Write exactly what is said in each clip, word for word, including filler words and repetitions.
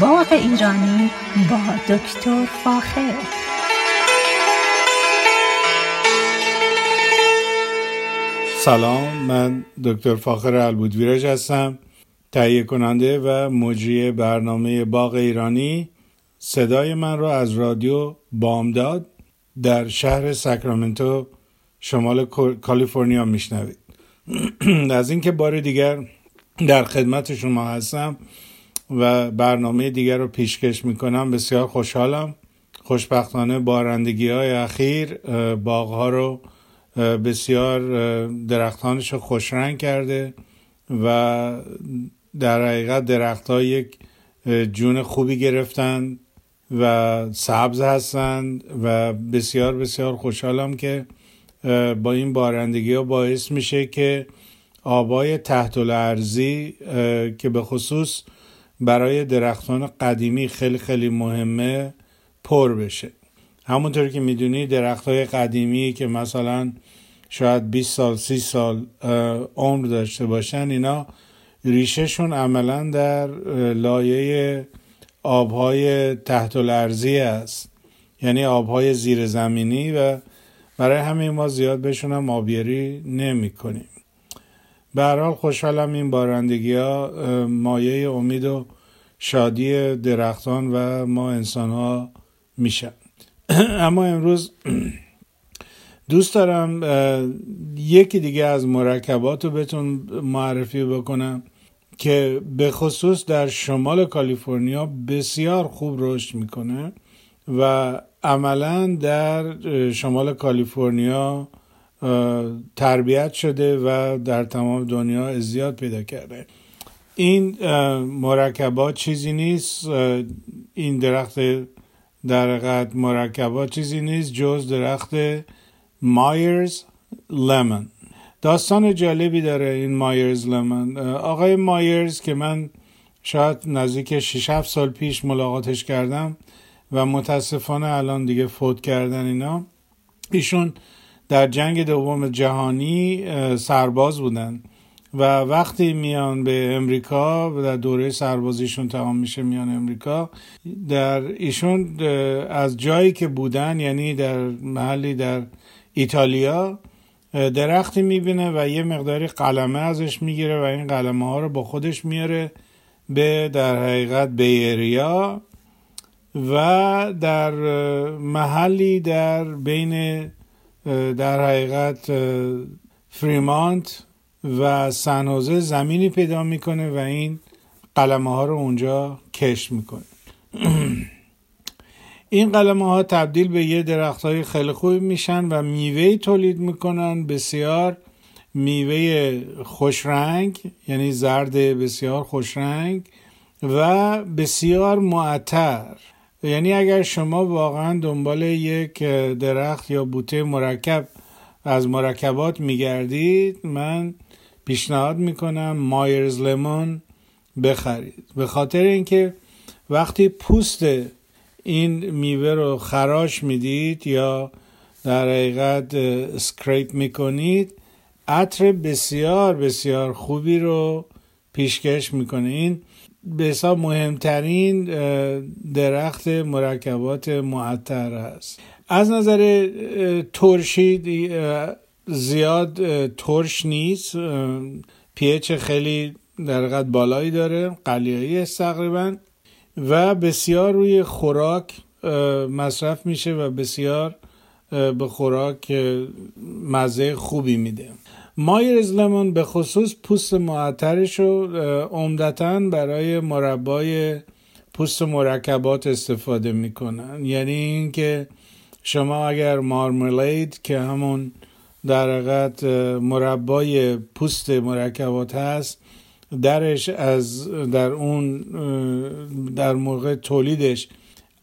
باغ ایرانی با دکتر فاخر. سلام، من دکتر فاخر البودویرج هستم، تهیه کننده و مجری برنامه باغ ایرانی. صدای من را از رادیو بام داد در شهر ساکرامنتو شمال کالیفرنیا میشنوید. از اینکه بار دیگر در خدمت شما هستم و برنامه دیگر رو پیشکش میکنم بسیار خوشحالم. خوشبختانه بارندگی های اخیر باغ ها رو بسیار درختانش رو خوشرنگ کرده و در حقیقت درخت ها یک جون خوبی گرفتن و سبز هستند و بسیار بسیار خوشحالم که با این بارندگی ها باعث میشه که آبای تحت الارضی که به خصوص برای درختان قدیمی خیلی خیلی مهمه پر بشه. همونطور که میدونی درختای قدیمی که مثلا شاید بیست سال سی سال عمر داشته باشن، اینا ریشهشون عملا در لایه آبهای تحت الارضی است، یعنی آبهای زیرزمینی، و برای همین ما زیاد بهشون هم آبیاری نمی کنیم. به هر حال خوشحالم این بارندگی ها مایه امید و شادی درختان و ما انسان ها میشن. اما امروز دوست دارم یکی دیگه از مرکبات رو بهتون معرفی بکنم که به خصوص در شمال کالیفرنیا بسیار خوب رشد میکنه و عملا در شمال کالیفرنیا تربیت شده و در تمام دنیا ازدیاد پیدا کرده. این مرکبات چیزی نیست، این درخت در حقیقت مرکبات چیزی نیست جز درخت مایرز لیمن. داستان جالبی داره این مایرز لیمن. آقای مایرز که من شاید نزدیک شش هفت سال پیش ملاقاتش کردم و متاسفانه الان دیگه فوت کردن، اینا ایشون در جنگ دوم جهانی سرباز بودن و وقتی میان به امریکا و در دوره سربازیشون تمام میشه میان امریکا، در ایشون از جایی که بودن، یعنی در محلی در ایتالیا، درختی میبینه و یه مقداری قلمه ازش میگیره و این قلمه ها رو با خودش میاره به در حقیقت بی ایریا و در محلی در بین در حقیقت فریمانت و سن خوزه زمینی پیدا میکنه و این قلمه ها رو اونجا کشت میکنه. این قلمه ها تبدیل به یه درخت های خیلی خوب میشن و میوه تولید میکنن، بسیار میوه خوش رنگ، یعنی زرد بسیار خوش رنگ و بسیار معطر. یعنی اگر شما واقعا دنبال یک درخت یا بوته مرکب از مرکبات میگردید، من پیشنهاد میکنم مایرز لیمن بخرید، به خاطر اینکه وقتی پوست این میوه رو خراش میدید یا در حقیقت اسکریپ میکنید، عطر بسیار بسیار خوبی رو پیشکش میکنه. این به حساب مهمترین درخت مرکبات معطر است. از نظر ترشی زیاد ترش نیست، پی‌اچ خیلی در حقیقت بالایی داره، قلیایی است تقریبا و بسیار روی خوراک مصرف میشه و بسیار به خوراک مزه خوبی میده. مایرز لیمن به خصوص پوست معطرش رو عمدتاً برای مربای پوست مرکبات استفاده میکنن، یعنی اینکه شما اگر مارملید که همون در حقیقت مربای پوست مرکبات هست، درش از در اون در موقع تولیدش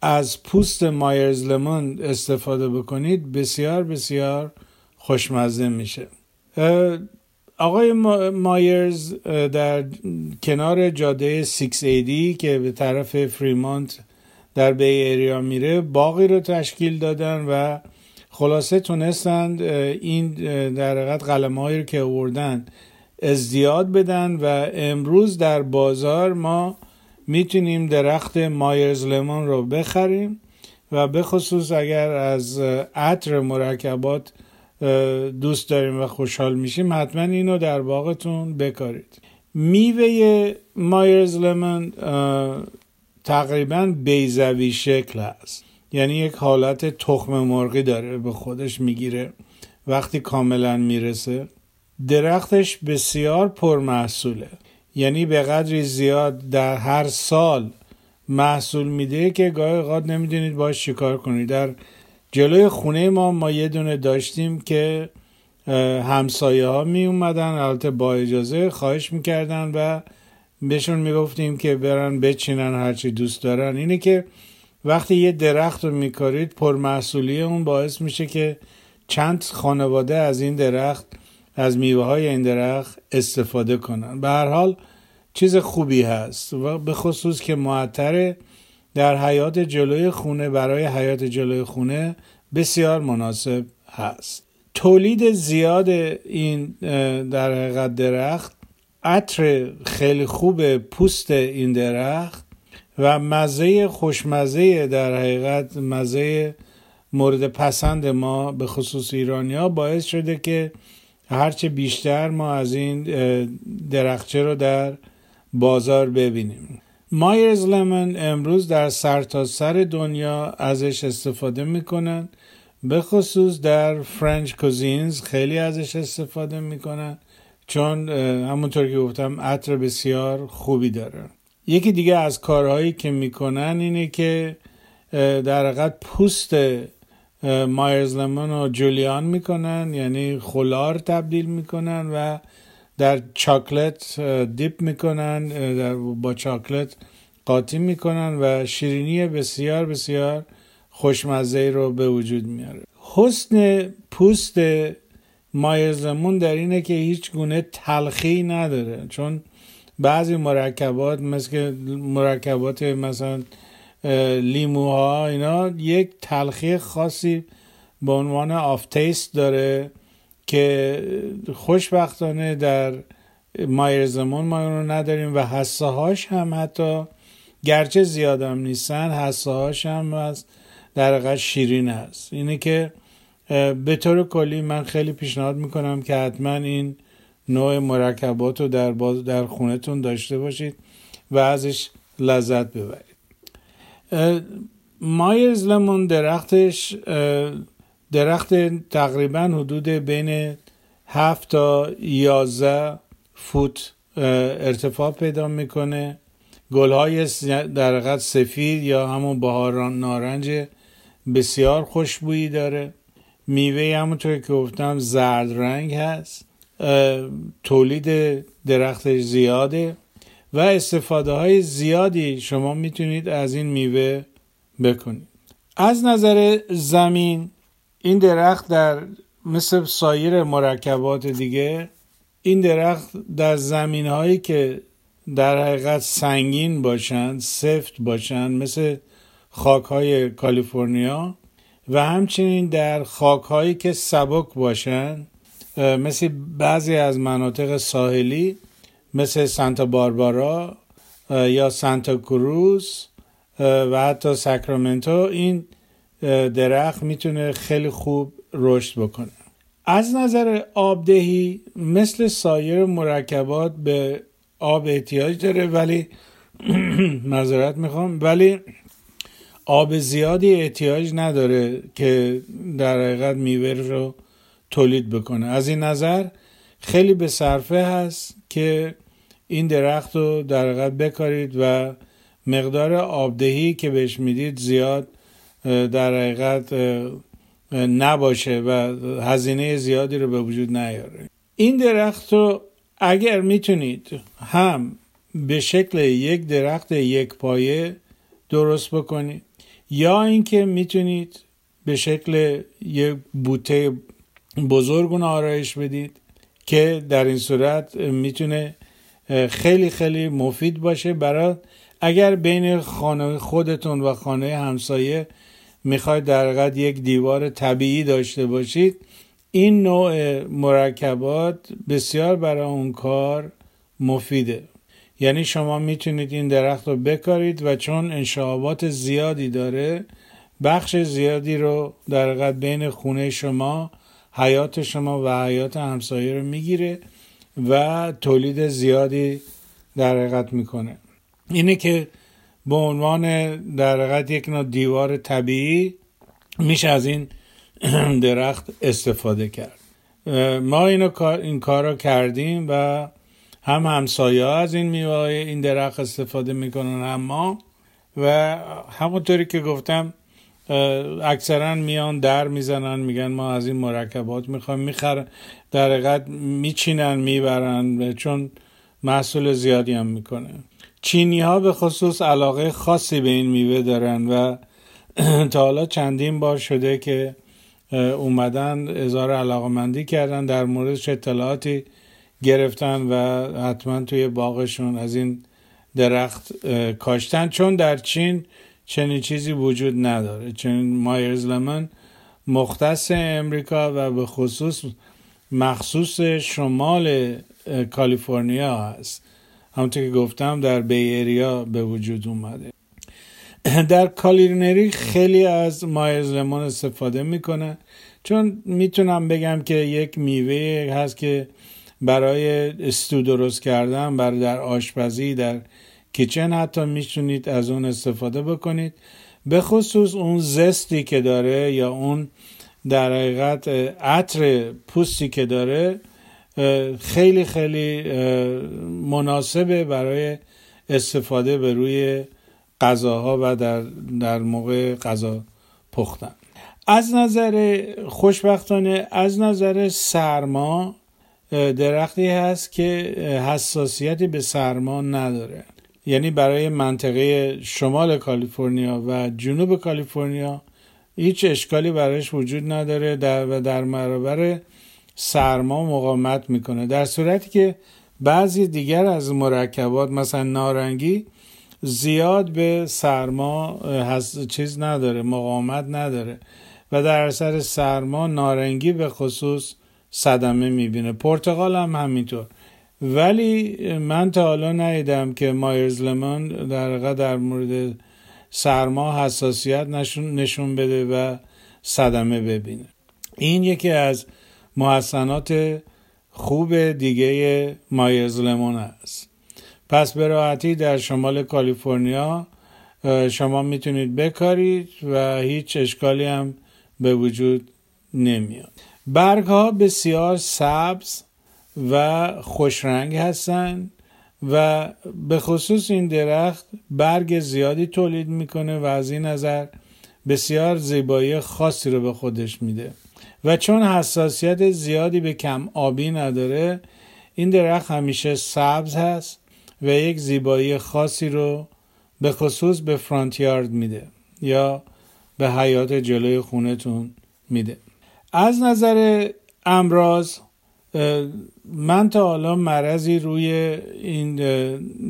از پوست مایرز لیمن استفاده بکنید، بسیار بسیار خوشمزه میشه. آقای مایرز در کنار جاده شش ایدی که به طرف فریمانت در بی ایریا میره باغی رو تشکیل دادن و خلاصه تونستند این در حقیقت قلم‌هایی که آوردن ازدیاد بدن و امروز در بازار ما میتونیم درخت مایرز لیمن رو بخریم و به خصوص اگر از عطر مرکبات دوست داریم و خوشحال میشیم حتما اینو در باغتون بکارید. میوه مایرز لیمن تقریبا بیضوی شکل است، یعنی یک حالت تخم مرغی داره به خودش میگیره وقتی کاملا میرسه. درختش بسیار پرمحصوله، یعنی به قدری زیاد در هر سال محصول میده که گاهی اوقات نمیدونید باش چیکار کنید. در جلوی خونه ما ما یه دونه داشتیم که همسایه ها می اومدن، البته با اجازه، خواهش میکردن و بهشون میگفتیم که برن بچینن هرچی دوست دارن. اینه که وقتی یه درخت رو میکارید پرمحصولی اون باعث میشه که چند خانواده از این درخت، از میوه های این درخت استفاده کنن. به هر حال چیز خوبی هست و به خصوص که معطر در حیات جلوی خونه، برای حیات جلوی خونه بسیار مناسب هست. تولید زیاد این در حقیقت درخت، عطر خیلی خوب پوست این درخت و مزه خوشمزه، در حقیقت مزه مورد پسند ما به خصوص ایرانی‌ها، باعث شده که هرچه بیشتر ما از این درخچه رو در بازار ببینیم. مایرز لیمن امروز در سرتاسر دنیا ازش استفاده میکنن، به خصوص در فرنش کوزینز خیلی ازش استفاده میکنن چون همونطور که گفتم عطر بسیار خوبی داره. یکی دیگه از کارهایی که میکنن اینه که در حقیقت پوست مایرز لیمن رو جولیان میکنن، یعنی خلار تبدیل میکنن و در چاکلت دیپ میکنن، با چاکلت قاطی میکنن و شیرینی بسیار بسیار خوشمزه رو به وجود میاره. حسن پوست مایرز لیمن در اینه که هیچ گونه تلخی نداره، چون بعضی مرکبات مثل مرکبات مثلا لیموها اینا یک تلخی خاصی به عنوان آف تیست داره که خوشبختانه در مایرز لیمن ما اون رو نداریم و حسه هاش هم حتی گرچه زیاد هم نیستن، حسه هاش هم از در حقیقت شیرین هست. اینه که به طور کلی من خیلی پیشنهاد میکنم که حتما این نوع مرکبات رو در, باز در خونتون داشته باشید و ازش لذت ببرید. مایرز لیمن درختش درخت تقریبا حدود بین هفت تا یازده فوت ارتفاع پیدا میکنه. گلهای در حقیقت سفید یا همون بهار نارنج بسیار خوشبویی داره. میوه همونطور که گفتم زرد رنگ هست. تولید درختش زیاده و استفاده های زیادی شما میتونید از این میوه بکنید. از نظر زمین این درخت در مثل سایر مرکبات دیگه، این درخت در زمین هایی که در حقیقت سنگین باشند، سفت باشند، مثل خاک های کالیفرنیا و همچنین در خاک هایی که سبک باشند، مثل بعضی از مناطق ساحلی مثل سانتا باربارا یا سانتا کروز و حتی ساکرامنتو، این درخت میتونه خیلی خوب رشد بکنه. از نظر آبدهی مثل سایر مرکبات به آب احتیاج داره، ولی معذرت میخوام، ولی آب زیادی احتیاج نداره که در حقیقت میوه رو تولید بکنه. از این نظر خیلی به صرفه هست که این درخت رو در حقیقت بکارید و مقدار آبدهی که بهش میدید زیاد در حقیقت نباشه و هزینه زیادی رو به وجود نیاره. این درخت رو اگر میتونید هم به شکل یک درخت یک پایه درست بکنید یا اینکه میتونید به شکل یک بوته بزرگ اون آرایش بدید که در این صورت میتونه خیلی خیلی مفید باشه برای اگر بین خانه خودتون و خانه همسایه میخواید در حقیقت یک دیوار طبیعی داشته باشید. این نوع مرکبات بسیار برای اون کار مفیده. یعنی شما میتونید این درخت رو بکارید و چون انشعابات زیادی داره بخش زیادی رو در واقع بین خونه شما، حیات شما و حیات همسایه رو میگیره و تولید زیادی در واقع میکنه. اینه که به عنوان در واقع یک نوع دیوار طبیعی میشه از این درخت استفاده کرد. ما اینو این کارو کردیم و هم همسایه از این میوه این درخت استفاده میکنن، هم ما، و همونطوری که گفتم اکثرا میان در میزنن، میگن ما از این مرکبات میخوایم، میخرن، در حقیقت میچینن میبرن چون محصول زیادی هم میکنه. چینی ها به خصوص علاقه خاصی به این میوه دارن و تا حالا چندین بار شده که اومدن اظهار علاقمندی کردن، در موردش اطلاعاتی گرفتن و حتما توی باغشون از این درخت کاشتن، چون در چین چنین چیزی وجود نداره. چنین مایرز لیمن مختص امریکا و به خصوص مخصوص شمال کالیفرنیا هست. همونطور که گفتم در بی ایریا به وجود اومده. در کالینری خیلی از مایرز لیمن استفاده میکنه، چون میتونم بگم که یک میوه هست که برای استو درست کردن، برای در آشپزی، در کیچن حتی میتونید از اون استفاده بکنید. به خصوص اون زستی که داره یا اون در حقیقت عطر پوستی که داره خیلی خیلی مناسبه برای استفاده به روی غذاها و در در موقع غذا پختن. از نظر خوشبختانه از نظر سرما درختی هست که حساسیتی به سرما نداره، یعنی برای منطقه شمال کالیفرنیا و جنوب کالیفرنیا هیچ اشکالی برایش وجود نداره در و در برابر سرما مقاومت میکنه، در صورتی که بعضی دیگر از مرکبات مثلا نارنگی زیاد به سرما هست چیز نداره، مقاومت نداره و در اثر سرما نارنگی به خصوص صدمه میبینه، پرتقال هم همینطور. ولی من تا حالا ندیدم که مایرز لیمن در در مورد سرما حساسیت نشون, نشون بده و صدمه ببینه. این یکی از محسنات خوب دیگه مایرز لیمن است. پس به راحتی در شمال کالیفرنیا شما میتونید بکارید و هیچ اشکالی هم به وجود نمیاد. برگ ها بسیار سبز و خوش رنگ هستن و به خصوص این درخت برگ زیادی تولید میکنه و از این نظر بسیار زیبایی خاصی رو به خودش میده و چون حساسیت زیادی به کم آبی نداره این درخت همیشه سبز هست و یک زیبایی خاصی رو به خصوص به فرانت یارد میده یا به حیاط جلوی خونتون میده. از نظر امراض من تا حالا مرضی روی این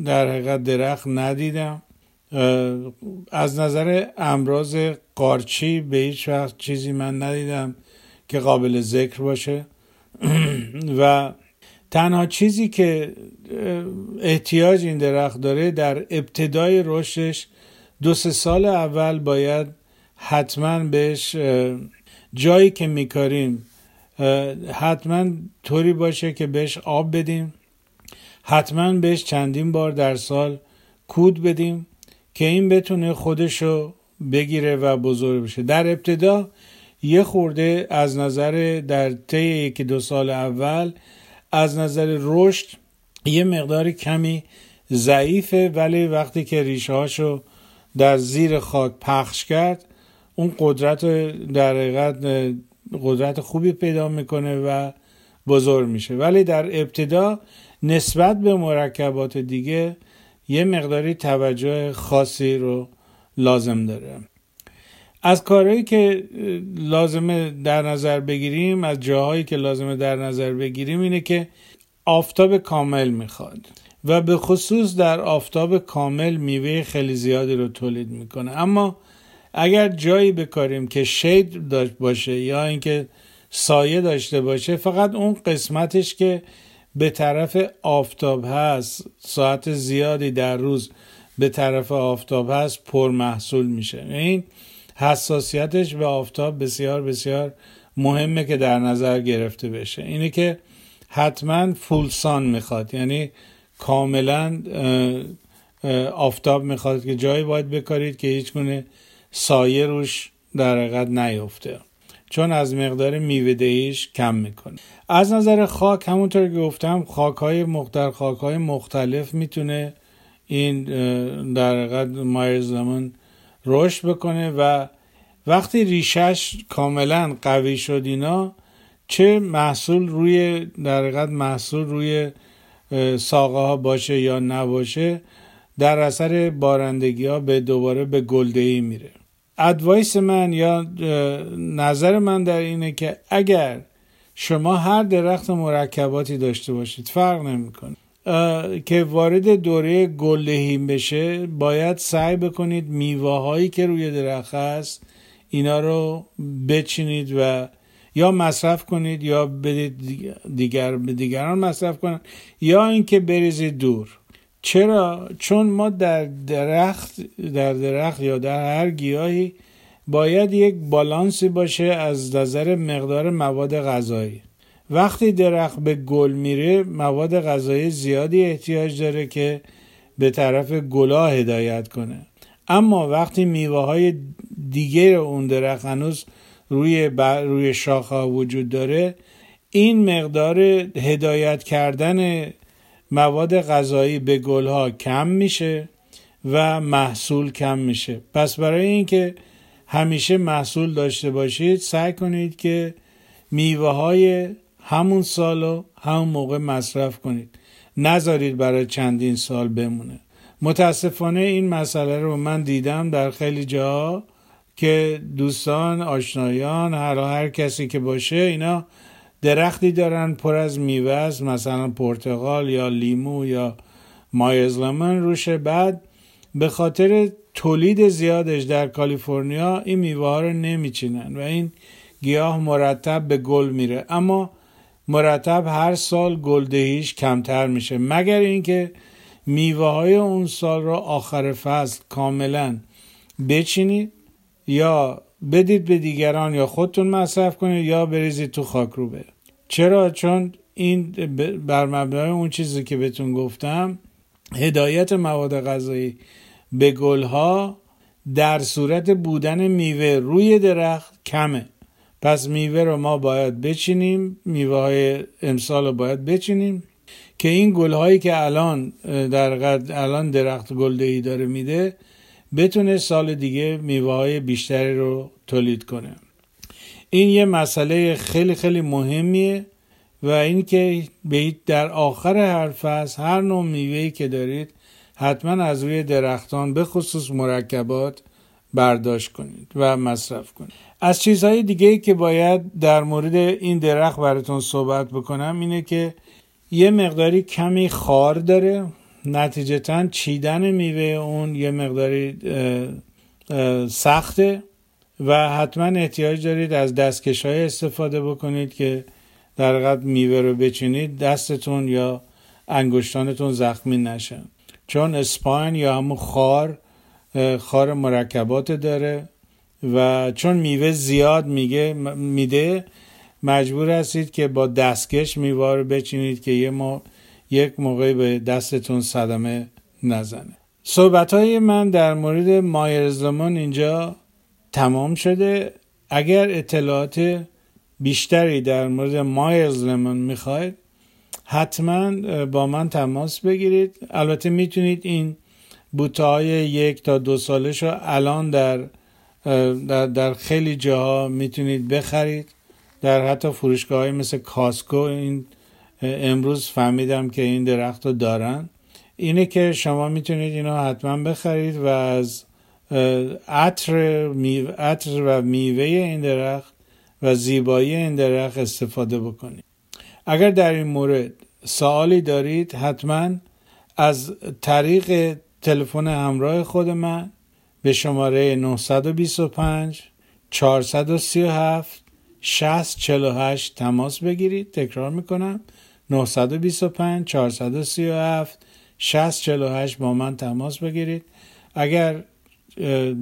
در حقیقت درخت ندیدم. از نظر امراض قارچی به هیچ وقت چیزی من ندیدم که قابل ذکر باشه و تنها چیزی که احتیاج این درخت داره در ابتدای رشدش دو سه سال اول باید حتما بهش جایی که میکاریم حتما طوری باشه که بهش آب بدیم، حتما بهش چندین بار در سال کود بدیم که این بتونه خودشو بگیره و بزرگ بشه. در ابتدا یه خورده از نظر در طی یکی دو سال اول از نظر رشد یه مقدار کمی ضعیفه، ولی وقتی که ریشه هاشو در زیر خاک پخش کرد اون قدرت در حقیقت قدرت خوبی پیدا میکنه و بزرگ میشه. ولی در ابتدا نسبت به مرکبات دیگه یه مقداری توجه خاصی رو لازم داره. از کارهایی که لازمه در نظر بگیریم، از جاهایی که لازمه در نظر بگیریم اینه که آفتاب کامل میخواد و به خصوص در آفتاب کامل میوه خیلی زیادی رو تولید میکنه. اما اگر جایی بکاریم که شید داشته باشه یا اینکه سایه داشته باشه، فقط اون قسمتش که به طرف آفتاب هست، ساعت زیادی در روز به طرف آفتاب هست، پرمحصول میشه. این حساسیتش به آفتاب بسیار بسیار مهمه که در نظر گرفته بشه. اینه که حتما فولسان میخواد، یعنی کاملا آفتاب میخواد که جایی باید بکارید که هیچ گونه سایه روش در حقیقت نیفته، چون از مقدار میوه‌دهیش کم میکنه. از نظر خاک همونطور که گفتم خاک‌های مختلف خاک‌های مختلف میتونه این در حقیقت مایرز لیمن رشد بکنه و وقتی ریشش کاملا قوی شد اینا چه محصول روی در حقیقت محصول روی ساقه ها باشه یا نباشه در اثر بارندگی ها به دوباره به گلدهی میره. ادوایس من یا نظر من در اینه که اگر شما هر درخت مرکباتی داشته باشید فرق نمیکنه که وارد دوره گلدهی بشه، باید سعی بکنید میوه هایی که روی درخت هست اینا رو بچینید و یا مصرف کنید یا بدید دیگر به دیگران مصرف کنن یا اینکه بریزید دور. چرا؟ چون ما در درخت در درخت یا در هر گیاهی باید یک بالانسی باشه از نظر مقدار مواد غذایی. وقتی درخت به گل میره مواد غذایی زیادی احتیاج داره که به طرف گلا هدایت کنه، اما وقتی میوه های دیگر اون درخت هنوز روی روی شاخه وجود داره این مقدار هدایت کردن مواد غذایی به گلها کم میشه و محصول کم میشه. پس برای اینکه همیشه محصول داشته باشید سعی کنید که میوه های همون سال و همون موقع مصرف کنید، نذارید برای چندین سال بمونه. متاسفانه این مسئله رو من دیدم در خیلی جاها که دوستان، آشنایان، هر هر کسی که باشه اینا درختی دارن پر از میوه است، مثلا پرتقال یا لیمو یا مایرز لیمن روشه، بعد به خاطر تولید زیادش در کالیفرنیا این میوه ها رو نمیچینن و این گیاه مرتب به گل میره، اما مرتب هر سال گلدهیش کمتر میشه، مگر اینکه میوه های اون سال رو آخر فصل کاملا بچینید یا بدید به دیگران یا خودتون مصرف کنید یا بریزید تو خاکروبه. چرا؟ چون این بر مبنای اون چیزی که بهتون گفتم هدایت مواد غذایی به گلها در صورت بودن میوه روی درخت کمه. پس میوه رو ما باید بچینیم، میوه های امسال رو باید بچینیم که این گلهایی که الان در قد الان درخت گلدهی داره میده بتونه سال دیگه میوه‌های بیشتری رو تولید کنه. این یه مسئله خیلی خیلی مهمیه و اینکه در آخر هر فصل هر نوع میوه‌ای که دارید حتما از روی درختان به خصوص مرکبات برداشت کنید و مصرف کنید. از چیزهای دیگه‌ای که باید در مورد این درخت براتون صحبت بکنم اینه که یه مقداری کمی خار داره، نتیجتاً چیدن میوه اون یه مقداری سخته و حتما احتیاج دارید از دستکش‌های استفاده بکنید که در حقیقت میوه رو بچینید دستتون یا انگشتانتون زخمی نشه، چون اسپاین یا همون خار خار مرکبات داره و چون میوه زیاد میگه میده مجبور هستید که با دستکش میوه رو بچینید که یه ما یک موقعی به دستتون صدمه نزنه. صحبت‌های من در مورد مایرز لیمن اینجا تمام شده. اگر اطلاعات بیشتری در مورد مایرز لیمن میخواید حتما با من تماس بگیرید. البته میتونید این بوته‌های یک تا دو سالش رو الان در در, در خیلی جاها میتونید بخرید، در حتی فروشگاه‌های مثل کاسکو. این امروز فهمیدم که این درخت رو دارن، اینه که شما میتونید اینو حتما بخرید و از عطر میوه عطر و میوه این درخت و زیبایی این درخت استفاده بکنید. اگر در این مورد سوالی دارید حتما از طریق تلفن همراه خود من به شماره نه دو پنج چهار سه هفت شصت چهل و هشت تماس بگیرید. تکرار میکنم نه دو پنج چهار سه هفت شصت چهل و هشت با من تماس بگیرید. اگر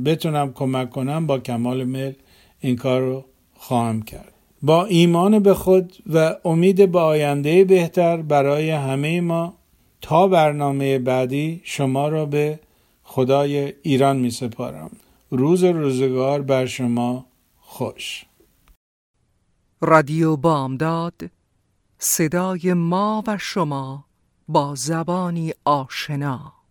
بتونم کمک کنم با کمال میل این کار رو خواهم کرد. با ایمان به خود و امید به آینده بهتر برای همه ما تا برنامه بعدی شما را به خدای ایران می سپارم. روز روزگار بر شما خوش. رادیو بامداد، صدای ما و شما با زبانی آشنا.